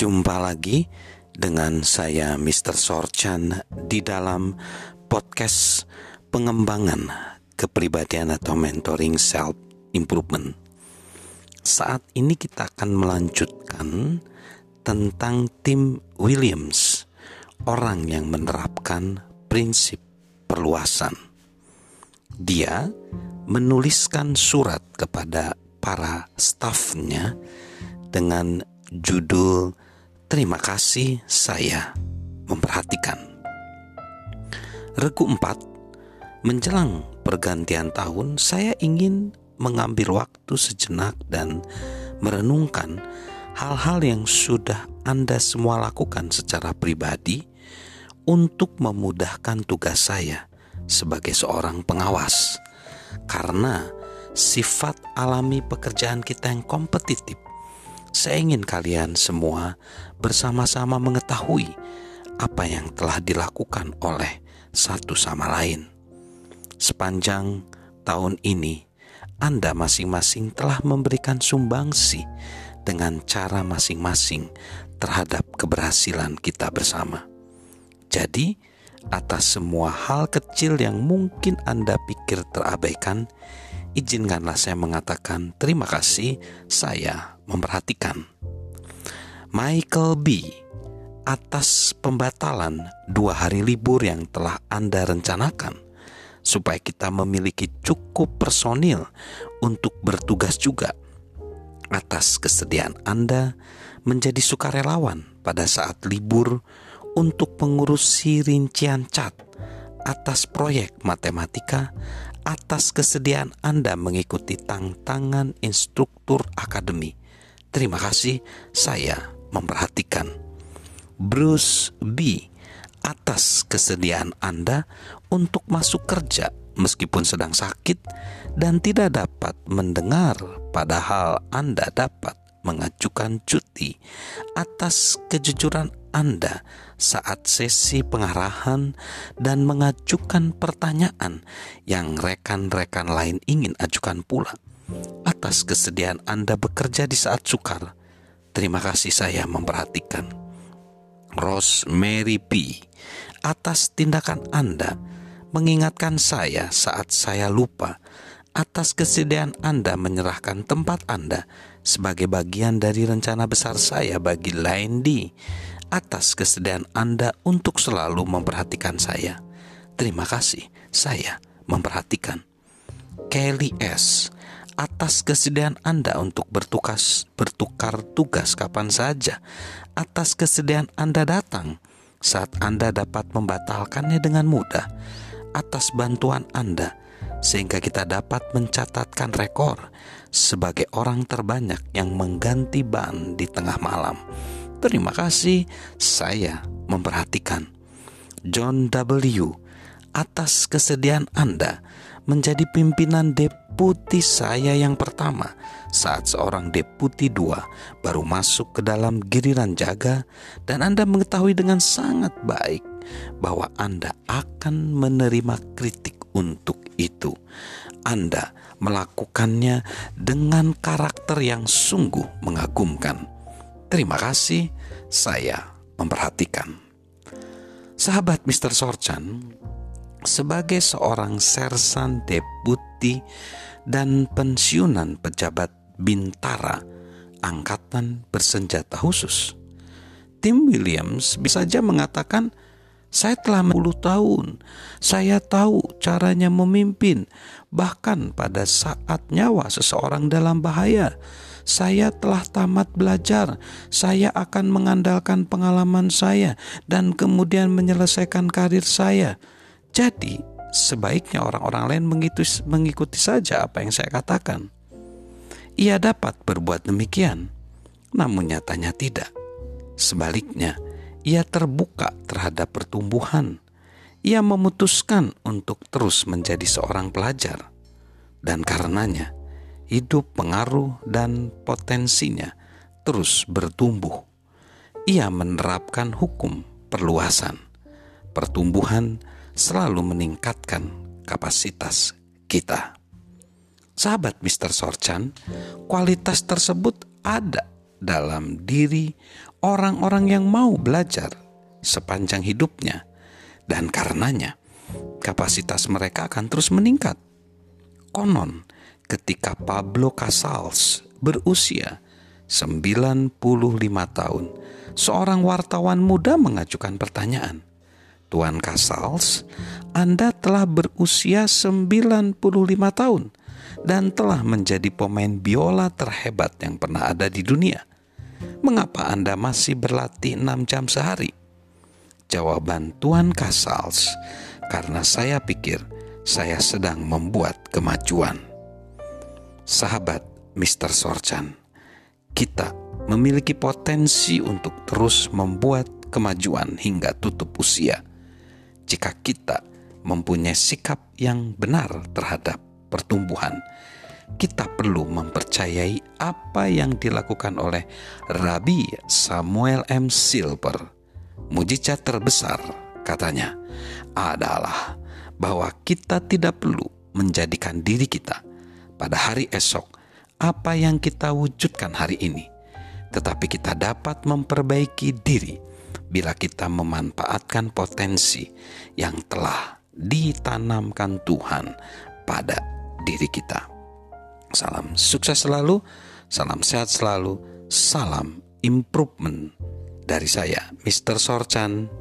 Jumpa lagi dengan saya Mr. Sorchan di dalam podcast pengembangan kepribadian atau mentoring self improvement. Saat ini kita akan melanjutkan tentang Tim Williams, orang yang menerapkan prinsip perluasan. Dia menuliskan surat kepada para stafnya dengan judul "Terima kasih saya memperhatikan". Regu 4, menjelang pergantian tahun, saya ingin mengambil waktu sejenak dan merenungkan hal-hal yang sudah Anda semua lakukan secara pribadi untuk memudahkan tugas saya sebagai seorang pengawas. Karena sifat alami pekerjaan kita yang kompetitif, saya ingin kalian semua bersama-sama mengetahui apa yang telah dilakukan oleh satu sama lain. Sepanjang tahun ini, Anda masing-masing telah memberikan sumbangsi dengan cara masing-masing terhadap keberhasilan kita bersama. Jadi, atas semua hal kecil yang mungkin Anda pikir terabaikan, izinkanlah saya mengatakan terima kasih saya memperhatikan. Michael B., atas pembatalan 2 hari libur yang telah Anda rencanakan, supaya kita memiliki cukup personil untuk bertugas juga. Atas kesediaan Anda menjadi sukarelawan pada saat libur untuk mengurusi rincian cat atas proyek matematika, atas kesediaan Anda mengikuti tantangan instruktur akademi. Terima kasih, saya memperhatikan. Bruce B., atas kesediaan Anda untuk masuk kerja meskipun sedang sakit dan tidak dapat mendengar, padahal Anda dapat mengajukan cuti, atas kejujuran Anda saat sesi pengarahan dan mengajukan pertanyaan yang rekan-rekan lain ingin ajukan pula, atas kesediaan Anda bekerja di saat sukar. Terima kasih saya memperhatikan. Rosemary P., atas tindakan Anda mengingatkan saya saat saya lupa, atas kesediaan Anda menyerahkan tempat Anda sebagai bagian dari rencana besar saya bagi Lindy, atas kesediaan Anda untuk selalu memperhatikan saya. Terima kasih, saya memperhatikan. Kelly S., atas kesediaan Anda untuk bertukar tugas kapan saja, atas kesediaan Anda datang saat Anda dapat membatalkannya dengan mudah, atas bantuan Anda sehingga kita dapat mencatatkan rekor sebagai orang terbanyak yang mengganti ban di tengah malam. Terima kasih, saya memperhatikan. John W., atas kesediaan Anda menjadi pimpinan deputi saya yang pertama saat seorang deputi 2 baru masuk ke dalam giliran jaga, dan Anda mengetahui dengan sangat baik bahwa Anda akan menerima kritik untuk itu. Anda melakukannya dengan karakter yang sungguh mengagumkan. Terima kasih, saya memperhatikan. Sahabat Mr. Sorchan, sebagai seorang sersan deputi dan pensiunan pejabat bintara Angkatan Bersenjata Khusus, Tim Williams bisa saja mengatakan, saya telah 10 tahun, saya tahu caranya memimpin, bahkan pada saat nyawa seseorang dalam bahaya. Saya telah tamat belajar, saya akan mengandalkan pengalaman saya dan kemudian menyelesaikan karir saya. Jadi, sebaiknya orang-orang lain mengikuti saja apa yang saya katakan. Ia dapat berbuat demikian, namun nyatanya tidak. Sebaliknya, ia terbuka terhadap pertumbuhan. Ia memutuskan untuk terus menjadi seorang pelajar. Dan karenanya, hidup, pengaruh, dan potensinya terus bertumbuh. Ia menerapkan hukum perluasan. Pertumbuhan selalu meningkatkan kapasitas kita. Sahabat Mr. Sorchan, kualitas tersebut ada dalam diri orang-orang yang mau belajar sepanjang hidupnya, dan karenanya kapasitas mereka akan terus meningkat. Konon, ketika Pablo Casals berusia 95 tahun, seorang wartawan muda mengajukan pertanyaan, "Tuan Casals, Anda telah berusia 95 tahun dan telah menjadi pemain biola terhebat yang pernah ada di dunia. Mengapa Anda masih berlatih 6 jam sehari?" Jawaban Tuan Casals, "Karena saya pikir saya sedang membuat kemajuan." Sahabat Mr. Sorchan, kita memiliki potensi untuk terus membuat kemajuan hingga tutup usia, jika kita mempunyai sikap yang benar terhadap pertumbuhan. Kita perlu mempercayai apa yang dilakukan oleh Rabbi Samuel M. Silver. Mujizat terbesar, katanya, adalah bahwa kita tidak perlu menjadikan diri kita pada hari esok apa yang kita wujudkan hari ini, tetapi kita dapat memperbaiki diri bila kita memanfaatkan potensi yang telah ditanamkan Tuhan pada diri kita. Salam sukses selalu, salam sehat selalu, salam improvement dari saya, Mr. Sorchan.